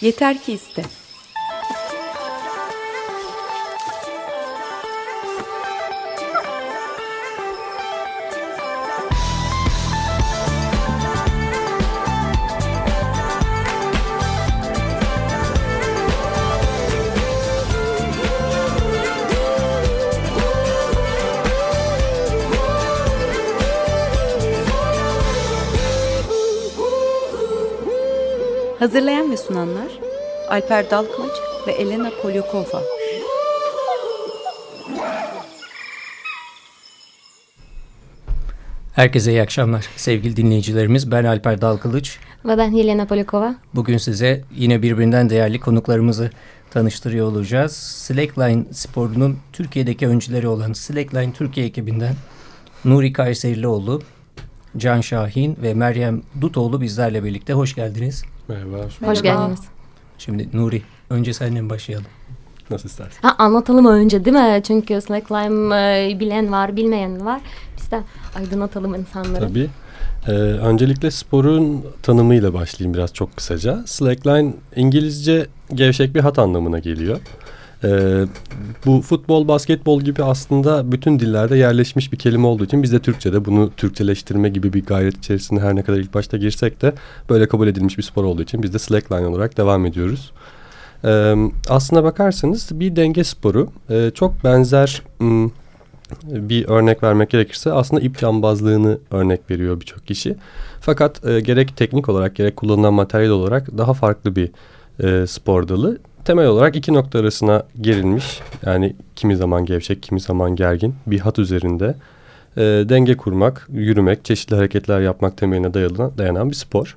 Yeter ki iste. Hazırlayan ve sunanlar Alper Dalkılıç ve Elena Polikova. Herkese iyi akşamlar sevgili dinleyicilerimiz. Ben Alper Dalkılıç. Ve ben Elena Polikova. Bugün size yine birbirinden değerli konuklarımızı tanıştırıyor olacağız. Slackline sporunun Türkiye'deki öncüleri olan Slackline Türkiye ekibinden Nuri Kayserlioğlu, Can Şahin ve Meryem Dutoğlu bizlerle birlikte. Hoş geldiniz. Merhaba. Hoş geldiniz. Şimdi Nuri, önce seninle başlayalım. Nasıl istersin? Anlatalım önce değil mi? Çünkü slackline bilen var, bilmeyen var. Biz de aydınlatalım insanları. Tabii. Öncelikle sporun tanımıyla başlayayım biraz çok kısaca. Slackline İngilizce gevşek bir hat anlamına geliyor. Bu futbol, basketbol gibi aslında bütün dillerde yerleşmiş bir kelime olduğu için biz de Türkçe'de bunu Türkçeleştirme gibi bir gayret içerisinde her ne kadar ilk başta girsek de böyle kabul edilmiş bir spor olduğu için biz de slackline olarak devam ediyoruz. Aslına bakarsanız bir denge sporu. Çok benzer bir örnek vermek gerekirse aslında ip cambazlığını örnek veriyor birçok kişi. Fakat gerek teknik olarak gerek kullanılan materyal olarak daha farklı bir spor dalı. Temel olarak iki nokta arasına gerilmiş, yani kimi zaman gevşek, kimi zaman gergin bir hat üzerinde denge kurmak, yürümek, çeşitli hareketler yapmak temeline dayanan bir spor.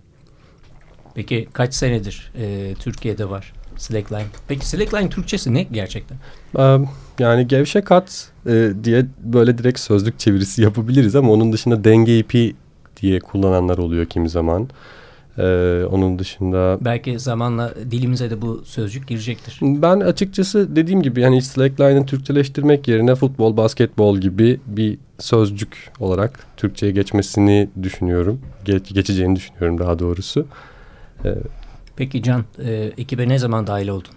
Peki kaç senedir Türkiye'de var slackline? Peki slackline Türkçesi ne gerçekten? Yani gevşek hat diye böyle direkt sözlük çevirisi yapabiliriz ama onun dışında denge ipi diye kullananlar oluyor kimi zaman. Onun dışında... Belki zamanla dilimize de bu sözcük girecektir. Ben açıkçası dediğim gibi yani slackline'ı Türkçeleştirmek yerine futbol, basketbol gibi bir sözcük olarak Türkçe'ye geçmesini düşünüyorum. Geçeceğini düşünüyorum daha doğrusu. Peki Can, ekibe ne zaman dahil oldun?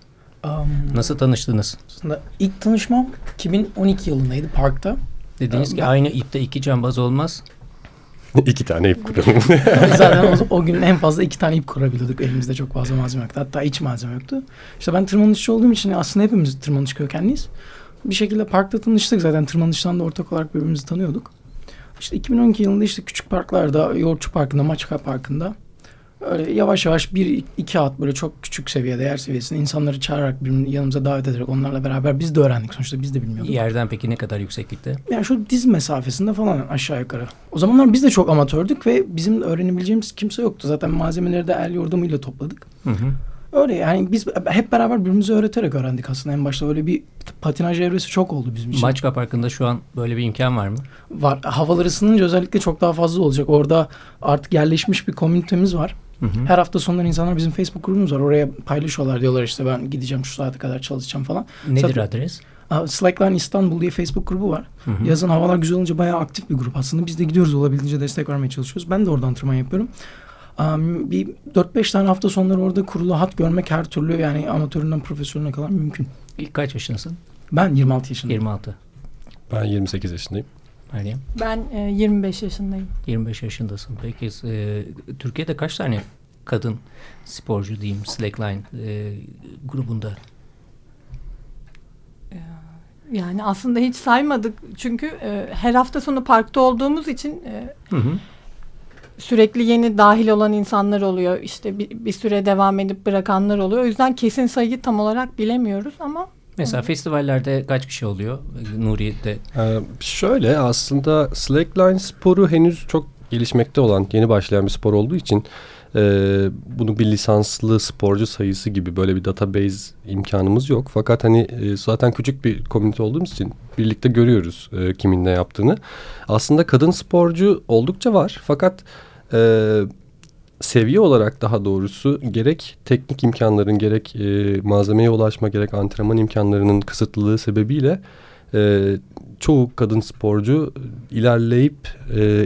Nasıl tanıştınız? Aslında ilk tanışmam 2012 yılındaydı parkta. Dediniz ki aynı ipte iki cambaz olmaz. 2 tane ip kuralım. Zaten o gün en fazla 2 tane ip kurabiliyorduk. Elimizde çok fazla malzeme yoktu. Hatta hiç malzeme yoktu. İşte ben tırmanışçı olduğum için aslında hepimiz tırmanış kökenliyiz. Bir şekilde parkta tanıştık. Zaten tırmanıştan da ortak olarak birbirimizi tanıyorduk. İşte 2012 yılında işte küçük parklarda, Yoğurtçu Parkı'nda, Maçka Parkı'nda öyle yavaş yavaş 1-2 at böyle çok küçük seviyede, yer seviyesinde insanları çağırarak birbirini yanımıza davet ederek onlarla beraber biz de öğrendik. Sonuçta biz de bilmiyorduk. Yerden peki ne kadar yükseklikte? Yani şu diz mesafesinde falan aşağı yukarı. O zamanlar biz de çok amatördük ve bizim öğrenebileceğimiz kimse yoktu. Zaten malzemeleri de el yordamıyla topladık. Hı hı. Öyle yani biz hep beraber birbirimizi öğreterek öğrendik aslında. En başta öyle bir patinaj evresi çok oldu bizim için. Maçka Parkı'nda şu an böyle bir imkan var mı? Var. Havalar ısınınca özellikle çok daha fazla olacak. Orada artık yerleşmiş bir komünitemiz var. Hı hı. Her hafta sonları insanlar bizim Facebook grubumuz var. Oraya paylaşıyorlar, diyorlar işte ben gideceğim şu saate kadar çalışacağım falan. Nedir adres? Slackline İstanbul diye Facebook grubu var. Hı hı. Yazın havalar güzel olunca bayağı aktif bir grup aslında. Biz de gidiyoruz, olabildiğince destek vermeye çalışıyoruz. Ben de oradan tırman yapıyorum. Bir 4-5 tane hafta sonları orada kurulu hat görmek her türlü, yani amatöründen profesörüne kadar mümkün. İlk kaç yaşındasın? Ben 26 yaşındayım. 26. Ben 28 yaşındayım. Meryem? Ben 25 yaşındayım. 25 yaşındasın. Peki Türkiye'de kaç tane kadın sporcu diyeyim slackline grubunda? Yani aslında hiç saymadık. Çünkü her hafta sonu parkta olduğumuz için sürekli yeni dahil olan insanlar oluyor. İşte bir süre devam edip bırakanlar oluyor. O yüzden kesin sayıyı tam olarak bilemiyoruz ama... Mesela festivallerde kaç kişi oluyor Nuriye'de? Şöyle aslında slackline sporu henüz çok gelişmekte olan, yeni başlayan bir spor olduğu için bunu bir lisanslı sporcu sayısı gibi böyle bir database imkanımız yok. Fakat hani zaten küçük bir komünite olduğumuz için birlikte görüyoruz kimin ne yaptığını. Aslında kadın sporcu oldukça var fakat... Seviye olarak daha doğrusu gerek teknik imkanların, gerek malzemeye ulaşma, gerek antrenman imkanlarının kısıtlılığı sebebiyle çoğu kadın sporcu ilerleyip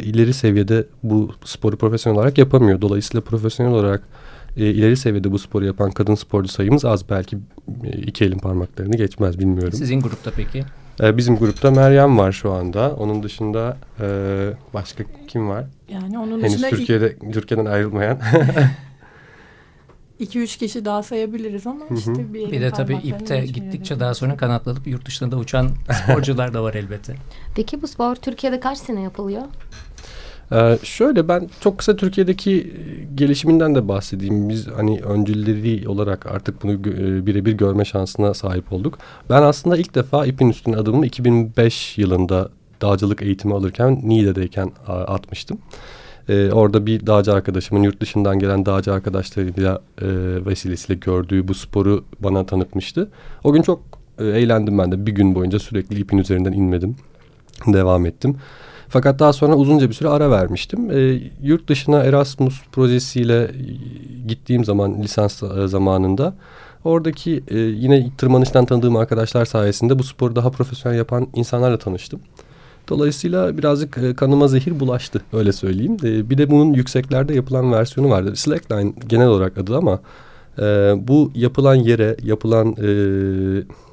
ileri seviyede bu sporu profesyonel olarak yapamıyor. Dolayısıyla profesyonel olarak ileri seviyede bu sporu yapan kadın sporcu sayımız az. Belki iki elin parmaklarını geçmez, bilmiyorum. Sizin grupta peki? Bizim grupta Meryem var şu anda. Onun dışında başka kim var? Yani onun henüz dışında Türkiye'den ayrılmayan. 2-3 kişi daha sayabiliriz ama işte bir de tabii ipte gittikçe daha sonra kanatlanıp yurt dışında da uçan sporcular da var elbette. Peki bu spor Türkiye'de kaç sene yapılıyor? Şöyle, ben çok kısa Türkiye'deki gelişiminden de bahsedeyim. Biz hani öncüleri olarak artık bunu birebir görme şansına sahip olduk. Ben aslında ilk defa ipin üstüne adımımı 2005 yılında dağcılık eğitimi alırken Niğde'deyken atmıştım. Orada bir dağcı arkadaşımın yurt dışından gelen dağcı arkadaşlarıyla vesilesiyle gördüğü bu sporu bana tanıtmıştı. O gün çok eğlendim ben de. Bir gün boyunca sürekli ipin üzerinden inmedim. Devam ettim. Fakat daha sonra uzunca bir süre ara vermiştim. Yurt dışına Erasmus projesiyle gittiğim zaman lisans zamanında oradaki yine tırmanıştan tanıdığım arkadaşlar sayesinde bu sporu daha profesyonel yapan insanlarla tanıştım. Dolayısıyla birazcık kanıma zehir bulaştı, öyle söyleyeyim. Bir de bunun yükseklerde yapılan versiyonu vardı. Slackline genel olarak adı ama bu yapılan yere,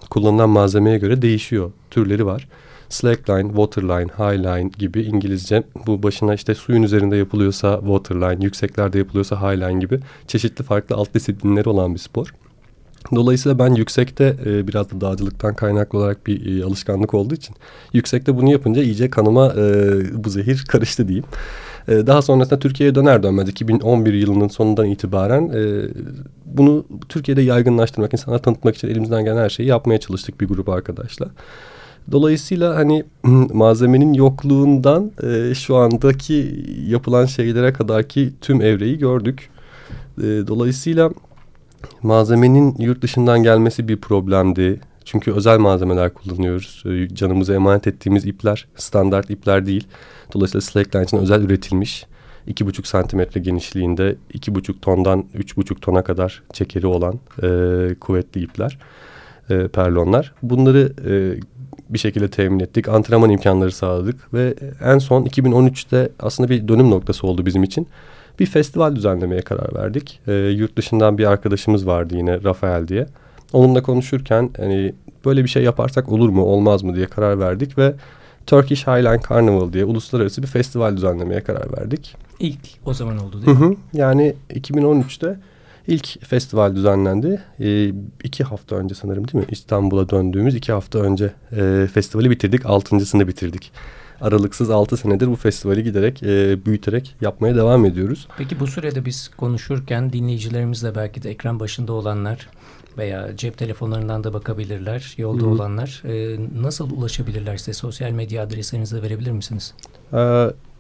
kullanılan malzemeye göre değişiyor. Türleri var. Slackline, waterline, highline gibi İngilizce. Bu başına işte suyun üzerinde yapılıyorsa waterline, yükseklerde yapılıyorsa highline gibi çeşitli farklı alt disiplinleri olan bir spor. Dolayısıyla ben yüksekte biraz da dağcılıktan kaynaklı olarak bir alışkanlık olduğu için yüksekte bunu yapınca iyice kanıma bu zehir karıştı diyeyim. Daha sonrasında Türkiye'ye döner dönmez 2011 yılının sonundan itibaren bunu Türkiye'de yaygınlaştırmak, insanlara tanıtmak için elimizden gelen her şeyi yapmaya çalıştık bir grup arkadaşla. Dolayısıyla hani malzemenin yokluğundan şu andaki yapılan şeylere kadarki tüm evreyi gördük. Dolayısıyla malzemenin yurt dışından gelmesi bir problemdi. Çünkü özel malzemeler kullanıyoruz. Canımıza emanet ettiğimiz ipler standart ipler değil. Dolayısıyla Slackline için özel üretilmiş. 2,5 santimetre genişliğinde 2,5 tondan 3,5 tona kadar çekeri olan kuvvetli ipler, perlonlar. Bunları bir şekilde temin ettik. Antrenman imkanları sağladık ve en son 2013'te aslında bir dönüm noktası oldu bizim için. Bir festival düzenlemeye karar verdik. Yurt dışından bir arkadaşımız vardı yine Rafael diye. Onunla konuşurken hani böyle bir şey yaparsak olur mu olmaz mı diye karar verdik ve Turkish Highland Carnival diye uluslararası bir festival düzenlemeye karar verdik. İlk o zaman oldu değil mi? Hı-hı. Yani 2013'te ilk festival düzenlendi. 2 hafta önce sanırım değil mi? İstanbul'a döndüğümüz 2 hafta önce festivali bitirdik. 6.sını bitirdik. Aralıksız 6 senedir bu festivali giderek, büyüterek yapmaya devam ediyoruz. Peki bu sürede biz konuşurken dinleyicilerimizle belki de ekran başında olanlar veya cep telefonlarından da bakabilirler, yolda olanlar. Nasıl ulaşabilirler size? Sosyal medya adreslerinizi de verebilir misiniz?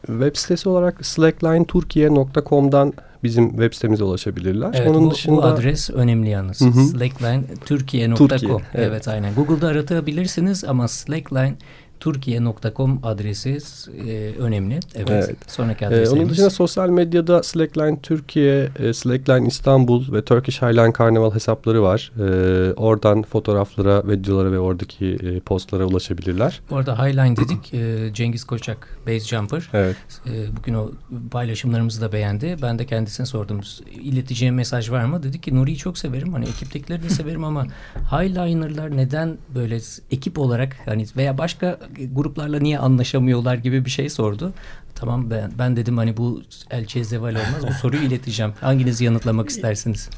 Web sitesi olarak slacklineturkiye.com'dan bizim web sitemize ulaşabilirler. Evet, onun dışında bu adres önemli yalnız. slacklineturkiye.com. Türkiye, evet aynen. Google'da aratabilirsiniz ama slackline Türkiye.com adresi önemli. Evet. Sonraki adreslerimiz. Onun dışında sosyal medyada Slackline Türkiye, Slackline İstanbul ve Turkish Highland Carnival hesapları var. Oradan fotoğraflara, videolara ve oradaki postlara ulaşabilirler. Bu arada Highline dedik. Cengiz Koçak, base jumper. Evet. Bugün o paylaşımlarımızı da beğendi. Ben de kendisine sordum. İleteceğim mesaj var mı? Dedi ki Nuri'yi çok severim. Hani ekiptekileri de severim ama Highliner'lar neden böyle ekip olarak hani veya başka gruplarla niye anlaşamıyorlar gibi bir şey sordu. Tamam ben dedim hani bu elçiye zeval olmaz. Bu soruyu ileteceğim. Hanginizi yanıtlamak istersiniz?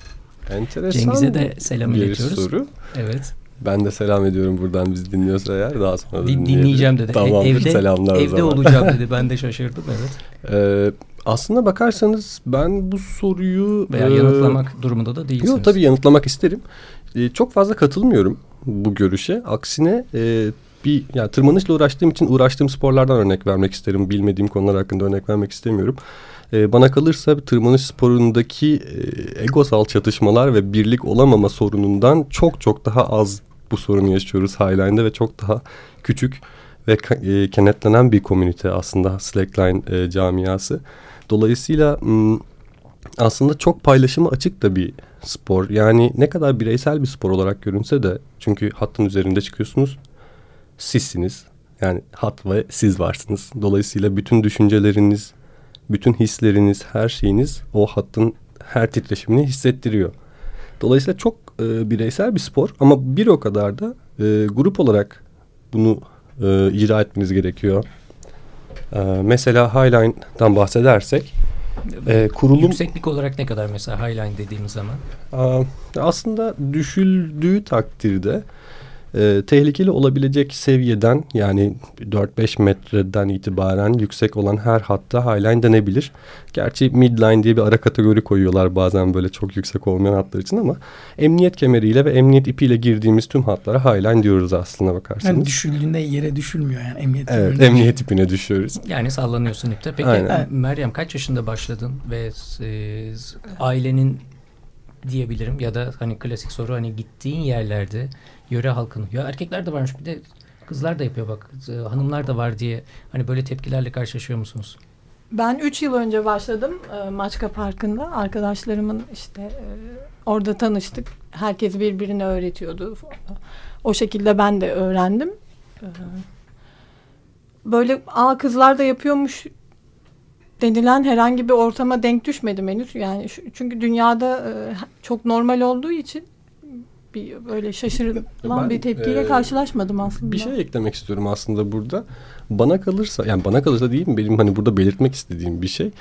Enteresan. Cengiz'e de selam iletiyoruz. Soru. Evet. Ben de selam ediyorum buradan bizi dinliyorsa eğer daha sonra da dinleyeceğim dedi. Tamamdır, evde olacağım dedi. Ben de şaşırdım, evet. Aslına bakarsanız ben bu soruyu veya yanıtlamak durumunda da değilsiniz. Yok tabii yanıtlamak isterim. Çok fazla katılmıyorum bu görüşe. Aksine yani tırmanışla uğraştığım için uğraştığım sporlardan örnek vermek isterim. Bilmediğim konular hakkında örnek vermek istemiyorum. Bana kalırsa tırmanış sporundaki egosal çatışmalar ve birlik olamama sorunundan çok daha az bu sorunu yaşıyoruz Highline'de ve çok daha küçük ve kenetlenen bir komünite aslında Slackline camiası. Dolayısıyla aslında çok paylaşıma açık da bir spor. Yani ne kadar bireysel bir spor olarak görünse de çünkü hattın üzerinde çıkıyorsunuz. Sizsiniz. Yani hat ve siz varsınız. Dolayısıyla bütün düşünceleriniz, bütün hisleriniz, her şeyiniz o hattın her titreşimini hissettiriyor. Dolayısıyla çok bireysel bir spor ama bir o kadar da grup olarak bunu icra etmeniz gerekiyor. Mesela Highline'dan bahsedersek kurulum... Yükseklik olarak ne kadar mesela Highline dediğimiz zaman? Aslında düşüldüğü takdirde tehlikeli olabilecek seviyeden yani 4-5 metreden itibaren yüksek olan her hatta highline denebilir. Gerçi midline diye bir ara kategori koyuyorlar bazen böyle çok yüksek olmayan hatlar için ama emniyet kemeriyle ve emniyet ipiyle girdiğimiz tüm hatlara highline diyoruz aslında bakarsanız. Yani düşüldüğünde yere düşülmüyor yani emniyet ipine. Evet, emniyet ipine düşüyoruz. Yani sallanıyorsun ipte. Peki aynen. Meryem kaç yaşında başladın ve ailenin diyebilirim ya da hani klasik soru hani gittiğin yerlerde yöre halkının ya erkekler de varmış bir de kızlar da yapıyor bak hanımlar da var diye hani böyle tepkilerle karşılaşıyor musunuz? Ben 3 yıl önce başladım Maçka Parkı'nda arkadaşlarımın işte orada tanıştık herkes birbirine öğretiyordu o şekilde ben de öğrendim böyle kızlar da yapıyormuş denilen herhangi bir ortama denk düşmedim henüz yani çünkü dünyada çok normal olduğu için böyle şaşırılan bir tepkiyle karşılaşmadım aslında. Bir şey eklemek istiyorum aslında burada. Bana kalırsa yani bana kalırsa değil mi benim hani burada belirtmek istediğim bir şey.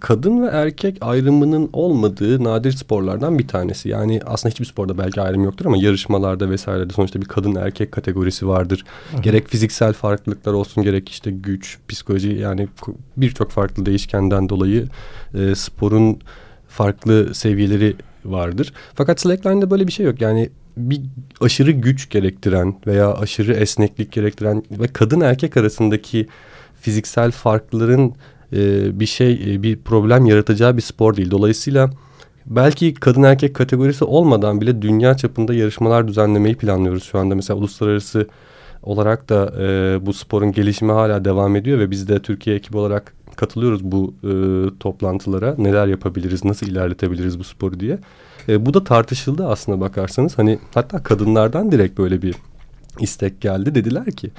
Kadın ve erkek ayrımının olmadığı nadir sporlardan bir tanesi. Yani aslında hiçbir sporda belki ayrım yoktur ama yarışmalarda vesairede sonuçta bir kadın erkek kategorisi vardır. Hı-hı. Gerek fiziksel farklılıklar olsun gerek işte güç, psikoloji yani birçok farklı değişkenden dolayı sporun farklı seviyeleri vardır. Fakat Slackline'da böyle bir şey yok. Yani bir aşırı güç gerektiren veya aşırı esneklik gerektiren ve kadın erkek arasındaki fiziksel farkların bir problem yaratacağı bir spor değil. Dolayısıyla belki kadın erkek kategorisi olmadan bile dünya çapında yarışmalar düzenlemeyi planlıyoruz şu anda. Mesela uluslararası olarak da bu sporun gelişimi hala devam ediyor ve biz de Türkiye ekibi olarak katılıyoruz bu toplantılara. Neler yapabiliriz, nasıl ilerletebiliriz bu sporu diye. Bu da tartışıldı aslına bakarsanız. Hani hatta kadınlardan direkt böyle bir istek geldi. Dediler ki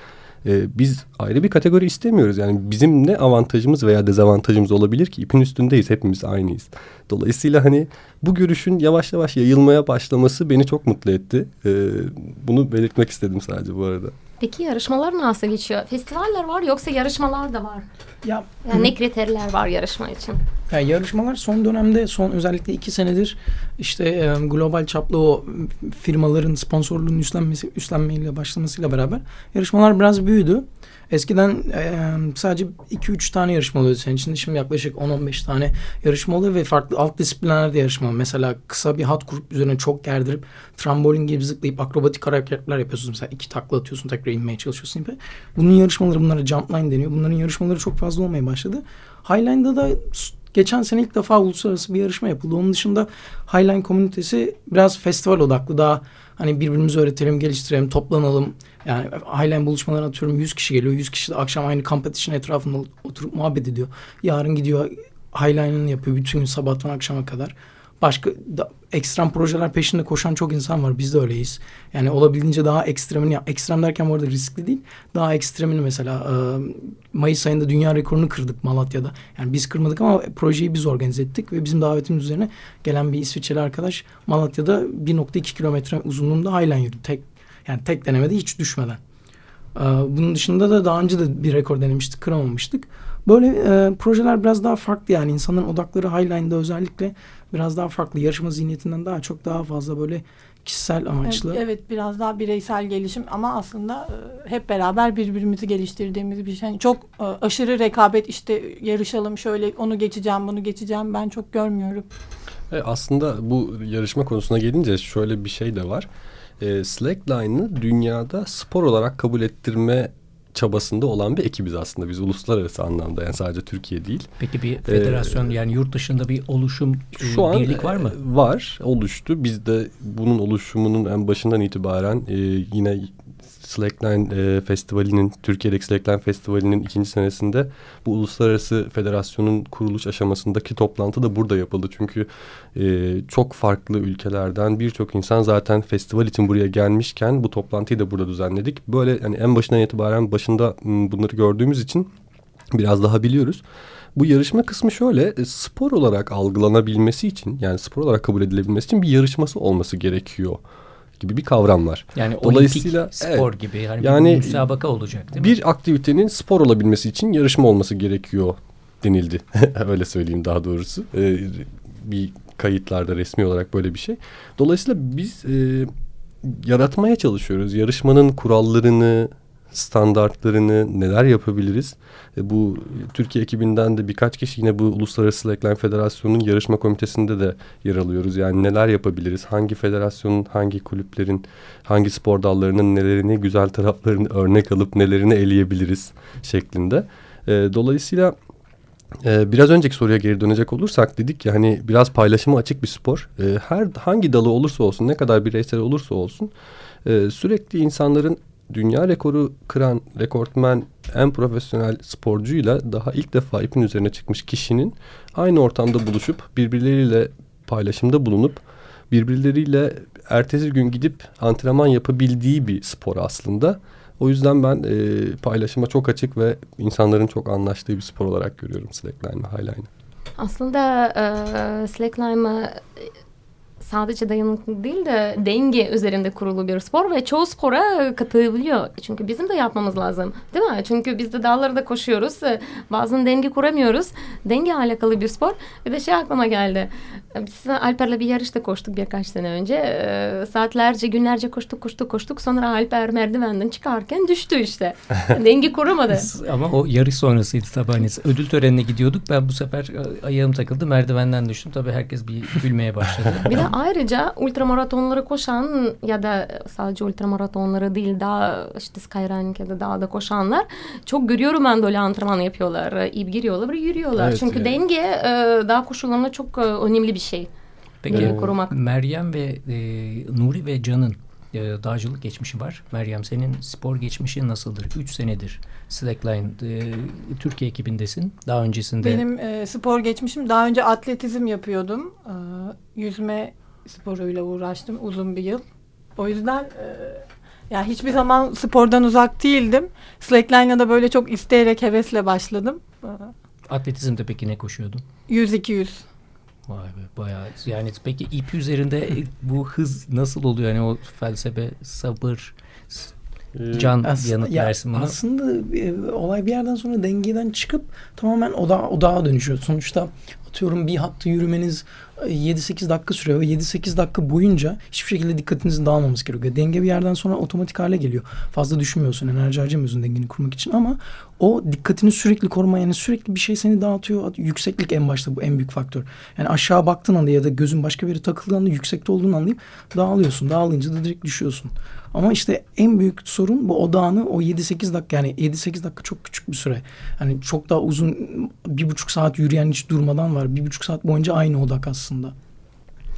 biz ayrı bir kategori istemiyoruz. Yani bizim ne avantajımız veya dezavantajımız olabilir ki ipin üstündeyiz. Hepimiz aynıyız. Dolayısıyla hani bu görüşün yavaş yavaş yayılmaya başlaması beni çok mutlu etti. Bunu belirtmek istedim sadece bu arada. Peki yarışmalar nasıl geçiyor? Festivaller var yoksa yarışmalar da var? Ya, yani ne kriterler var yarışma için? Ya yarışmalar son dönemde özellikle 2 senedir işte global çaplı o firmaların sponsorluğunun üstlenmeyle başlamasıyla beraber yarışmalar biraz büyüdü. Eskiden sadece 2-3 tane yarışma oluyordu senin için. Şimdi yaklaşık 10-15 tane yarışma oluyor ve farklı alt disiplinlerde yarışma. Mesela kısa bir hat kurup üzerine çok gerdirip trambolin gibi zıplayıp akrobatik hareketler yapıyorsunuz. Mesela 2 takla atıyorsun tekrar inmeye çalışıyorsun gibi. Bunun yarışmaları bunlara jumpline deniyor. Bunların yarışmaları çok fazla olmaya başladı. Highline'da da geçen sene ilk defa uluslararası bir yarışma yapıldı. Onun dışında Highline komünitesi biraz festival odaklı. Daha hani birbirimizi öğretelim, geliştirelim, toplanalım. Yani Highline buluşmalarına atıyorum 100 kişi geliyor. 100 kişi de akşam aynı competition etrafında oturup muhabbet ediyor. Yarın gidiyor Highline'ını yapıyor bütün gün sabahtan akşama kadar. Başka ekstrem projeler peşinde koşan çok insan var. Biz de öyleyiz. Yani olabildiğince daha ekstremini, ekstrem derken bu arada riskli değil. Daha ekstremini mesela Mayıs ayında dünya rekorunu kırdık Malatya'da. Yani biz kırmadık ama projeyi biz organize ettik ve bizim davetimiz üzerine gelen bir İsviçreli arkadaş Malatya'da 1.2 kilometre uzunluğunda Highline yürüdü. Tek denemede hiç düşmeden. Bunun dışında da daha önce de bir rekor denemiştik, kıramamıştık. Böyle projeler biraz daha farklı yani insanların odakları Highline'da özellikle biraz daha farklı. Yarışma zihniyetinden daha fazla böyle kişisel amaçlı. Evet biraz daha bireysel gelişim ama aslında hep beraber birbirimizi geliştirdiğimiz bir şey. Yani çok aşırı rekabet işte yarışalım şöyle onu geçeceğim bunu geçeceğim ben çok görmüyorum. Aslında bu yarışma konusuna gelince şöyle bir şey de var. Slackline'ı dünyada spor olarak kabul ettirme çabasında olan bir ekibiz aslında. Biz uluslararası anlamda yani sadece Türkiye değil. Peki bir federasyon yani yurt dışında bir oluşum birlik var mı? Var. Oluştu. Biz de bunun oluşumunun en başından itibaren yine Slackline Festivali'nin Türkiye'deki Slackline Festivali'nin 2. senesinde bu uluslararası federasyonun kuruluş aşamasındaki toplantı da burada yapıldı. Çünkü çok farklı ülkelerden birçok insan zaten festival için buraya gelmişken bu toplantıyı da burada düzenledik. Böyle yani en başından itibaren başında bunları gördüğümüz için biraz daha biliyoruz. bu yarışma kısmı şöyle, spor olarak algılanabilmesi için, yani spor olarak kabul edilebilmesi için bir yarışması olması gerekiyor gibi bir kavram var. Yani dolayısıyla olimpik spor gibi yani bir müsabaka olacak değil mi? Bir aktivitenin spor olabilmesi için yarışma olması gerekiyor denildi. Öyle söyleyeyim daha doğrusu. Bir kayıtlarda resmi olarak böyle bir şey. Dolayısıyla biz yaratmaya çalışıyoruz. Yarışmanın kurallarını, standartlarını, neler yapabiliriz? Bu Türkiye ekibinden de birkaç kişi yine bu Uluslararası Slackline Federasyonu'nun yarışma komitesinde de yer alıyoruz. Yani neler yapabiliriz? Hangi federasyonun, hangi kulüplerin, hangi spor dallarının nelerini, güzel taraflarını örnek alıp nelerini eleyebiliriz şeklinde. Dolayısıyla biraz önceki soruya geri dönecek olursak dedik ki hani biraz paylaşıma açık bir spor. Her hangi dalı olursa olsun, ne kadar bireysel olursa olsun sürekli insanların dünya rekoru kıran, rekortmen, en profesyonel sporcuyla daha ilk defa ipin üzerine çıkmış kişinin aynı ortamda buluşup birbirleriyle paylaşımda bulunup birbirleriyle ertesi gün gidip antrenman yapabildiği bir spor aslında. O yüzden ben paylaşıma çok açık ve insanların çok anlaştığı bir spor olarak görüyorum Slackline'ı, Highline'ı. Aslında Slackline'ı sadece dayanıklı değil de denge üzerinde kurulu bir spor ve çoğu spora katılabiliyor. Çünkü bizim de yapmamız lazım değil mi? Çünkü biz de dağlarda koşuyoruz. Bazen denge kuramıyoruz. Denge alakalı bir spor. Bir de şey aklıma geldi. Biz Alper'le bir yarışta koştuk birkaç sene önce. Saatlerce, günlerce koştuk. Sonra Alper merdivenden çıkarken düştü işte. Denge kuramadı. Ama o yarış sonrasıydı tabii. Hani ödül törenine gidiyorduk. Ben bu sefer ayağım takıldı. Merdivenden düştüm. Tabii herkes bir gülmeye başladı. Bir de ayrıca ultramaratonlara koşan ya da sadece ultramaratonlara değil daha işte skyrunning ya da dağda koşanlar çok görüyorum ben de öyle antrenman yapıyorlar. İp giriyorlar ve yürüyorlar. Evet, çünkü yani denge dağ koşullarında çok önemli bir şey. Peki korumak. Meryem ve Nuri ve Can'ın dağcılık geçmişi var. Meryem senin spor geçmişi nasıldır? 3 senedir Slackline Türkiye ekibindesin. Daha öncesinde. Benim spor geçmişim, daha önce atletizm yapıyordum. Yüzme sporuyla uğraştım uzun bir yıl. O yüzden ya hiçbir zaman spordan uzak değildim. Slackline'a da böyle çok isteyerek, hevesle başladım. Atletizmde peki ne koşuyordun? 100-200. Vay be, bayağı yani. Peki ip üzerinde bu hız nasıl oluyor? Yani o felsefe, sabır, can yanıt versin bana. Aslında olay bir yerden sonra dengeden çıkıp tamamen odağa dönüşüyor. Sonuçta atıyorum bir hatta yürümeniz 7-8 dakika sürüyor ve 7-8 dakika boyunca hiçbir şekilde dikkatinizin dağılmaması gerekiyor. Denge bir yerden sonra otomatik hale geliyor. Fazla düşünmüyorsun, enerji harcamıyorsun dengeni kurmak için ama o dikkatini sürekli koruma, yani sürekli bir şey seni dağıtıyor. Yükseklik en başta, bu en büyük faktör. Yani aşağı baktığın anda ya da gözün başka bir yere takıldığı anda yüksekte olduğunu anlayıp dağılıyorsun. Dağılınca da direkt düşüyorsun. Ama işte en büyük sorun bu odağını o 7-8 dakika, yani 7-8 dakika çok küçük bir süre. Yani çok daha uzun 1,5 saat yürüyen hiç durmadan var. 1,5 saat boyunca aynı odak aslında.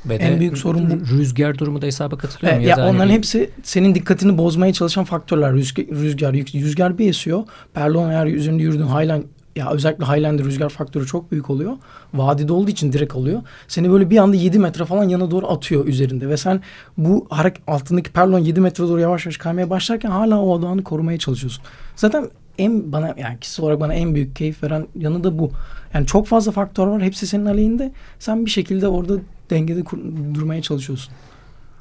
Ve en büyük sorun bu. Rüzgar durumu da hesaba katılıyor mu? Ya onların hepsi senin dikkatini bozmaya çalışan faktörler. Rüzgar bir esiyor. Perlon eğer üzerinde yürüdüğün Highland, ya özellikle Highland'da rüzgar faktörü çok büyük oluyor. Vadide olduğu için direkt alıyor. Seni böyle bir anda 7 metre falan yana doğru atıyor üzerinde. Ve sen bu altındaki perlon 7 metre doğru yavaş yavaş kaymaya başlarken hala o odağını korumaya çalışıyorsun. Zaten kişisel olarak bana en büyük keyif veren yanı da bu. Yani çok fazla faktör var. Hepsi senin aleyhinde. Sen bir şekilde orada dengede durmaya çalışıyorsun.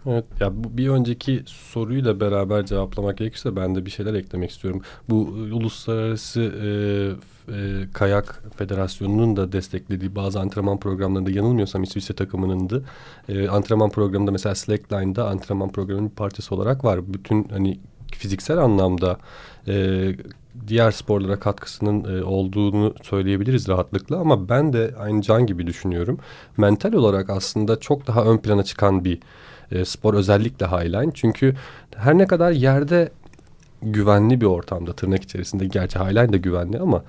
Evet, ya bu bir önceki soruyla beraber cevaplamak gerekirse ben de bir şeyler eklemek istiyorum. Bu Uluslararası Kayak Federasyonu'nun da desteklediği bazı antrenman programlarında, yanılmıyorsam İsviçre takımınındı. Antrenman programında mesela Slackline'da antrenman programının bir parçası olarak var. Bütün hani fiziksel anlamda diğer sporlara katkısının olduğunu söyleyebiliriz rahatlıkla ama ben de aynı Can gibi düşünüyorum. Mental olarak aslında çok daha ön plana çıkan bir spor, özellikle Highline. Çünkü her ne kadar yerde güvenli bir ortamda, tırnak içerisinde, gerçi Highline de güvenli ama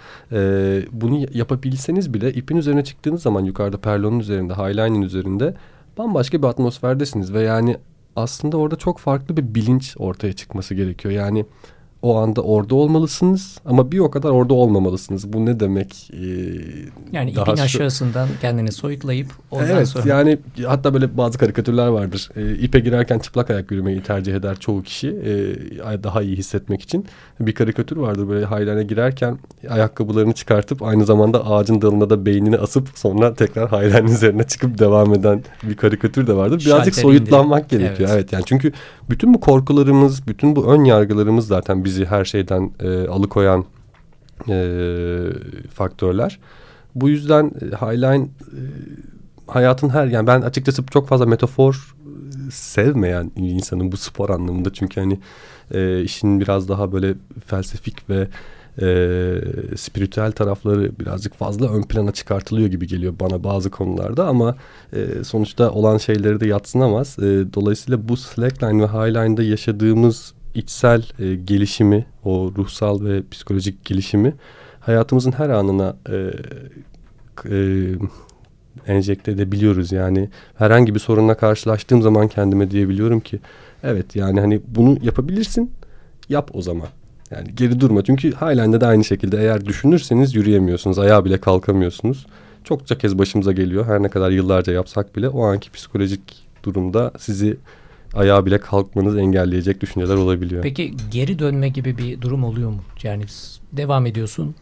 bunu yapabilseniz bile ipin üzerine çıktığınız zaman yukarıda perlonun üzerinde, Highline'in üzerinde bambaşka bir atmosferdesiniz ve yani aslında orada çok farklı bir bilinç ortaya çıkması gerekiyor. Yani o anda orada olmalısınız ama bir o kadar orada olmamalısınız. Bu ne demek? Yani ipin aşağısından kendini soyutlayıp ondan sonra. Evet yani hatta böyle bazı karikatürler vardır. İpe girerken çıplak ayak yürümeyi tercih eder çoğu kişi daha iyi hissetmek için. Bir karikatür vardır böyle hayrana girerken ayakkabılarını çıkartıp aynı zamanda ağacın dalına da beynini asıp sonra tekrar hayranın üzerine çıkıp devam eden bir karikatür de vardır. Birazcık soyutlanmak gerekiyor. Evet yani çünkü bütün bu korkularımız, bütün bu ön yargılarımız zaten bizi her şeyden alıkoyan faktörler. Bu yüzden Highline hayatın her yani ben açıkçası çok fazla metafor sevmeyen insanın bu spor anlamında çünkü hani işin biraz daha böyle felsefik ve spiritüel tarafları birazcık fazla ön plana çıkartılıyor gibi geliyor bana bazı konularda ama sonuçta olan şeyleri de yadsınamaz. Dolayısıyla bu Slackline ve Highline'da yaşadığımız içsel gelişimi, o ruhsal ve psikolojik gelişimi hayatımızın her anına enjekte edebiliyoruz. Yani herhangi bir sorunla karşılaştığım zaman kendime diyebiliyorum ki evet yani hani bunu yapabilirsin, yap o zaman. Yani geri durma çünkü halen de aynı şekilde eğer düşünürseniz yürüyemiyorsunuz, ayağa bile kalkamıyorsunuz. Çokça kez başımıza geliyor her ne kadar yıllarca yapsak bile o anki psikolojik durumda sizi ayağa bile kalkmanızı engelleyecek düşünceler olabiliyor. Peki geri dönme gibi bir durum oluyor mu? Yani devam ediyorsun,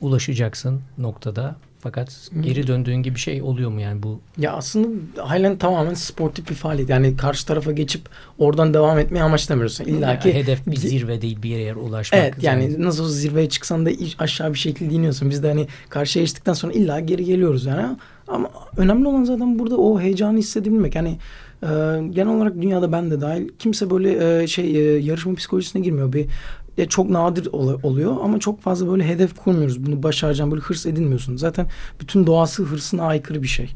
ulaşacaksın noktada fakat geri döndüğün gibi bir şey oluyor mu yani bu? Ya aslında halen tamamen sportif bir faaliyet. Yani karşı tarafa geçip oradan devam etmeyi amaçlamıyorsun. İlla ki hedef bir zirve değil bir yere ulaşmak. Evet yani nasıl zirveye çıksan da aşağı bir şekilde iniyorsun. Biz de hani karşıya geçtikten sonra illa geri geliyoruz yani. Ama önemli olan zaten burada o heyecanı hissedebilmek. Yani genel olarak dünyada ben de dahil kimse böyle yarışma psikolojisine girmiyor. Çok nadir oluyor ama çok fazla böyle hedef kurmuyoruz. Bunu başaracağım böyle hırs edinmiyorsun. Zaten bütün doğası hırsına aykırı bir şey.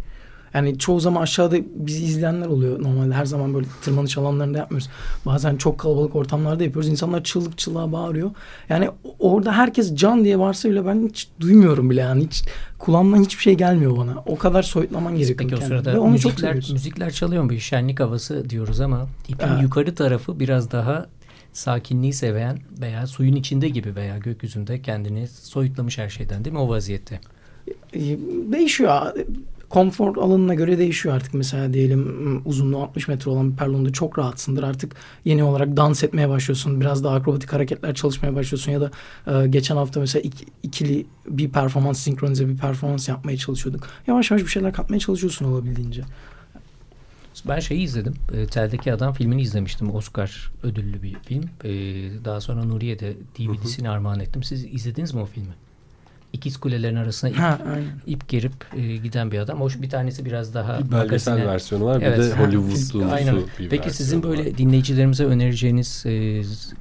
Yani çoğu zaman aşağıda bizi izleyenler oluyor. Normalde her zaman böyle tırmanış alanlarında yapmıyoruz. Bazen çok kalabalık ortamlarda yapıyoruz. İnsanlar çığlık çığlığa bağırıyor. Yani orada herkes can diye varsa bile ben hiç duymuyorum bile yani. Hiç kulağımdan hiçbir şey gelmiyor bana. O kadar soyutlaman gerekiyor. Peki o sırada müzikler çalıyor mu? Şenlik havası diyoruz ama ipin yukarı tarafı biraz daha sakinliği seven veya suyun içinde gibi veya gökyüzünde kendini soyutlamış her şeyden değil mi o vaziyette? Değişiyor. Konfor alanına göre değişiyor artık. Mesela diyelim uzunluğu 60 metre olan bir perlonda çok rahatsındır. Artık yeni olarak dans etmeye başlıyorsun. Biraz daha akrobatik hareketler çalışmaya başlıyorsun. Ya da geçen hafta mesela ikili bir performans, sinkronize bir performans yapmaya çalışıyorduk. Yavaş yavaş bir şeyler katmaya çalışıyorsun olabildiğince. Ben şeyi izledim. Teldeki Adam filmini izlemiştim. Oscar ödüllü bir film. Daha sonra Nuriye de DVD'sini armağan ettim. Siz izlediniz mi o filmi? İkiz kulelerin arasına ip gerip giden bir adam. Hoş bir tanesi biraz daha bir belgesel versiyonu var. Evet. Bir de Hollywood'lu bir Peki sizin böyle var. Dinleyicilerimize önereceğiniz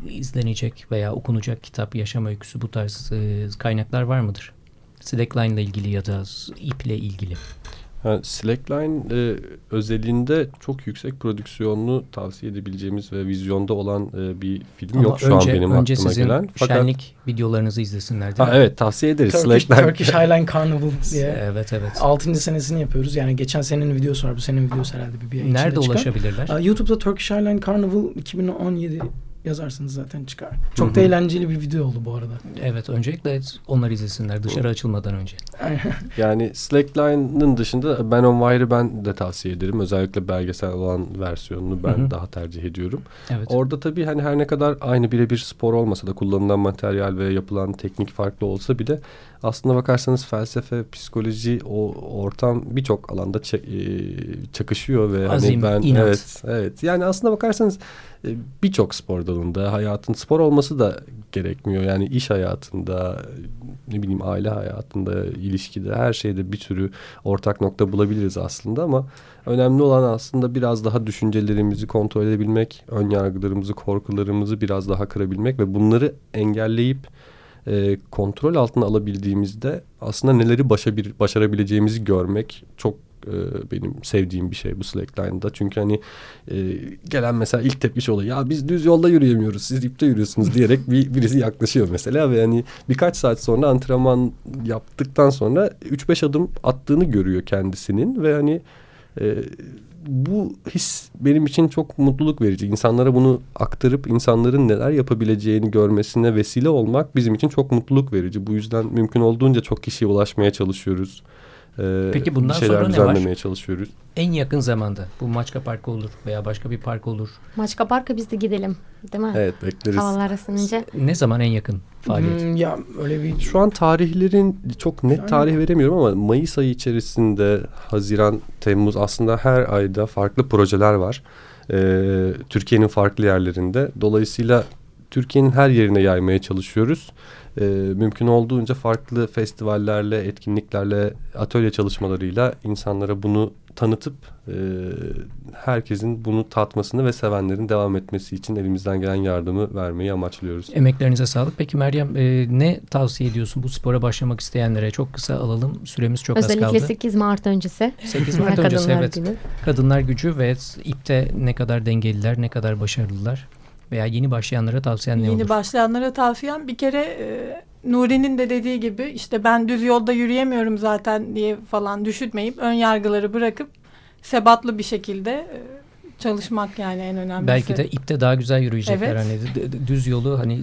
izlenecek veya okunacak kitap, yaşam öyküsü bu tarz kaynaklar var mıdır? Slackline ile ilgili ya da iple ilgili. Slackline özelinde çok yüksek prodüksiyonlu tavsiye edebileceğimiz ve vizyonda olan bir film ama yok şu an benim aklıma gelen. Önce sizin şenlik videolarınızı izlesinler değil mi? Evet tavsiye ederiz. Turkish Highland Carnival diye. Evet. 6. senesini yapıyoruz. Yani geçen senenin videosu var. Bu senenin videosu herhalde bir ay içinde çıkar. Ulaşabilirler? YouTube'da Turkish Highland Carnival 2017 yazarsanız zaten çıkar. Çok da eğlenceli bir video oldu bu arada. Evet öncelikle onları izlesinler dışarı açılmadan önce. Yani Slackline'ın dışında Ben On Wire'ı ben de tavsiye ederim. Özellikle belgesel olan versiyonunu ben daha tercih ediyorum. Evet. Orada tabii hani her ne kadar aynı birebir spor olmasa da kullanılan materyal ve yapılan teknik farklı olsa bile aslında bakarsanız felsefe, psikoloji, o ortam birçok alanda çakışıyor ve azim, hani ben inat. Evet. Yani aslında bakarsanız birçok spor dalında hayatın spor olması da gerekmiyor. Yani iş hayatında, ne bileyim aile hayatında, ilişkide her şeyde bir sürü ortak nokta bulabiliriz aslında ama önemli olan aslında biraz daha düşüncelerimizi kontrol edebilmek, ön yargılarımızı, korkularımızı biraz daha kırabilmek ve bunları engelleyip kontrol altına alabildiğimizde aslında neleri başarabileceğimizi görmek çok benim sevdiğim bir şey bu Slackline'da. Çünkü hani gelen mesela ilk tepkisi oluyor. Ya biz düz yolda yürüyemiyoruz, siz ipte yürüyorsunuz diyerek birisi yaklaşıyor mesela ve hani birkaç saat sonra antrenman yaptıktan sonra 3-5 adım attığını görüyor kendisinin ve hani Bu his benim için çok mutluluk verici. İnsanlara bunu aktarıp insanların neler yapabileceğini görmesine vesile olmak bizim için çok mutluluk verici. Bu yüzden mümkün olduğunca çok kişiye ulaşmaya çalışıyoruz. Peki bundan sonra ne var? Çalışıyoruz. En yakın zamanda bu Maçka Parkı olur veya başka bir park olur. Maçka Parkı biz de gidelim, değil mi? Evet, bekleriz. Havalar ısınınca. Ne zaman en yakın faaliyet? Ya öyle bir şu an tarihlerin çok net tarih veremiyorum ama Mayıs ayı içerisinde Haziran, Temmuz aslında her ayda farklı projeler var. Türkiye'nin farklı yerlerinde. Dolayısıyla Türkiye'nin her yerine yaymaya çalışıyoruz. Mümkün olduğunca farklı festivallerle, etkinliklerle, atölye çalışmalarıyla insanlara bunu tanıtıp herkesin bunu tatmasını ve sevenlerin devam etmesi için elimizden gelen yardımı vermeyi amaçlıyoruz. Emeklerinize sağlık. Peki Meryem, ne tavsiye ediyorsun bu spora başlamak isteyenlere? Çok kısa alalım. Süremiz çok özellikle az kaldı. Özellikle 8 Mart öncesi. 8 Mart öncesi evet. Gibi. Kadınlar gücü ve ipte ne kadar dengeliler, ne kadar başarılılar. Veya yeni başlayanlara tavsiyen ne olur? Yeni başlayanlara tavsiyem bir kere Nuri'nin de dediği gibi işte ben düz yolda yürüyemiyorum zaten diye falan düşünmeyip ön yargıları bırakıp sebatlı bir şekilde çalışmak yani en önemlisi. Belki de ipte daha güzel yürüyecekler. Evet. Hani düz yolu hani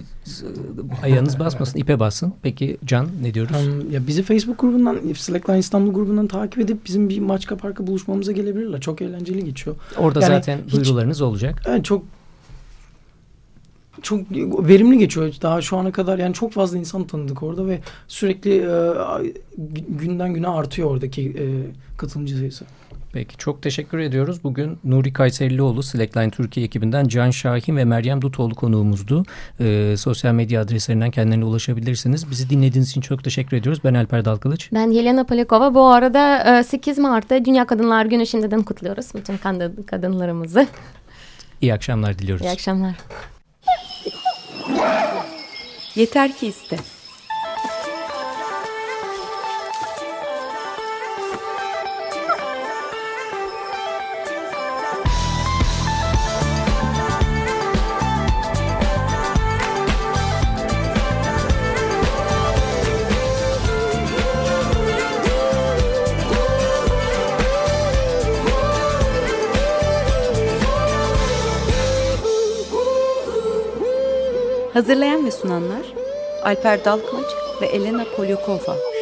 ayağınız basmasın, ipe bassın. Peki Can ne diyoruz? Ya bizi Facebook grubundan, Slackline İstanbul grubundan takip edip bizim bir Maçka Parkı buluşmamıza gelebilirler. Çok eğlenceli geçiyor. Orada yani zaten duyurularınız olacak. Yani çok verimli geçiyor daha şu ana kadar yani çok fazla insan tanıdık orada ve sürekli günden güne artıyor oradaki katılımcı sayısı. Peki çok teşekkür ediyoruz. Bugün Nuri Kayserlioğlu, Slackline Türkiye ekibinden Can Şahin ve Meryem Dutoğlu konuğumuzdu. Sosyal medya adreslerinden kendilerine ulaşabilirsiniz. Bizi dinlediğiniz için çok teşekkür ediyoruz. Ben Alper Dalkılıç. Ben Elena Polikova. Bu arada 8 Mart'ta Dünya Kadınlar Günü şimdiden kutluyoruz. Bütün kadınlarımızı. İyi akşamlar diliyoruz. İyi akşamlar. Yeter ki iste. Hazırlayan ve sunanlar Alper Dalkılıç ve Elena Polyakova.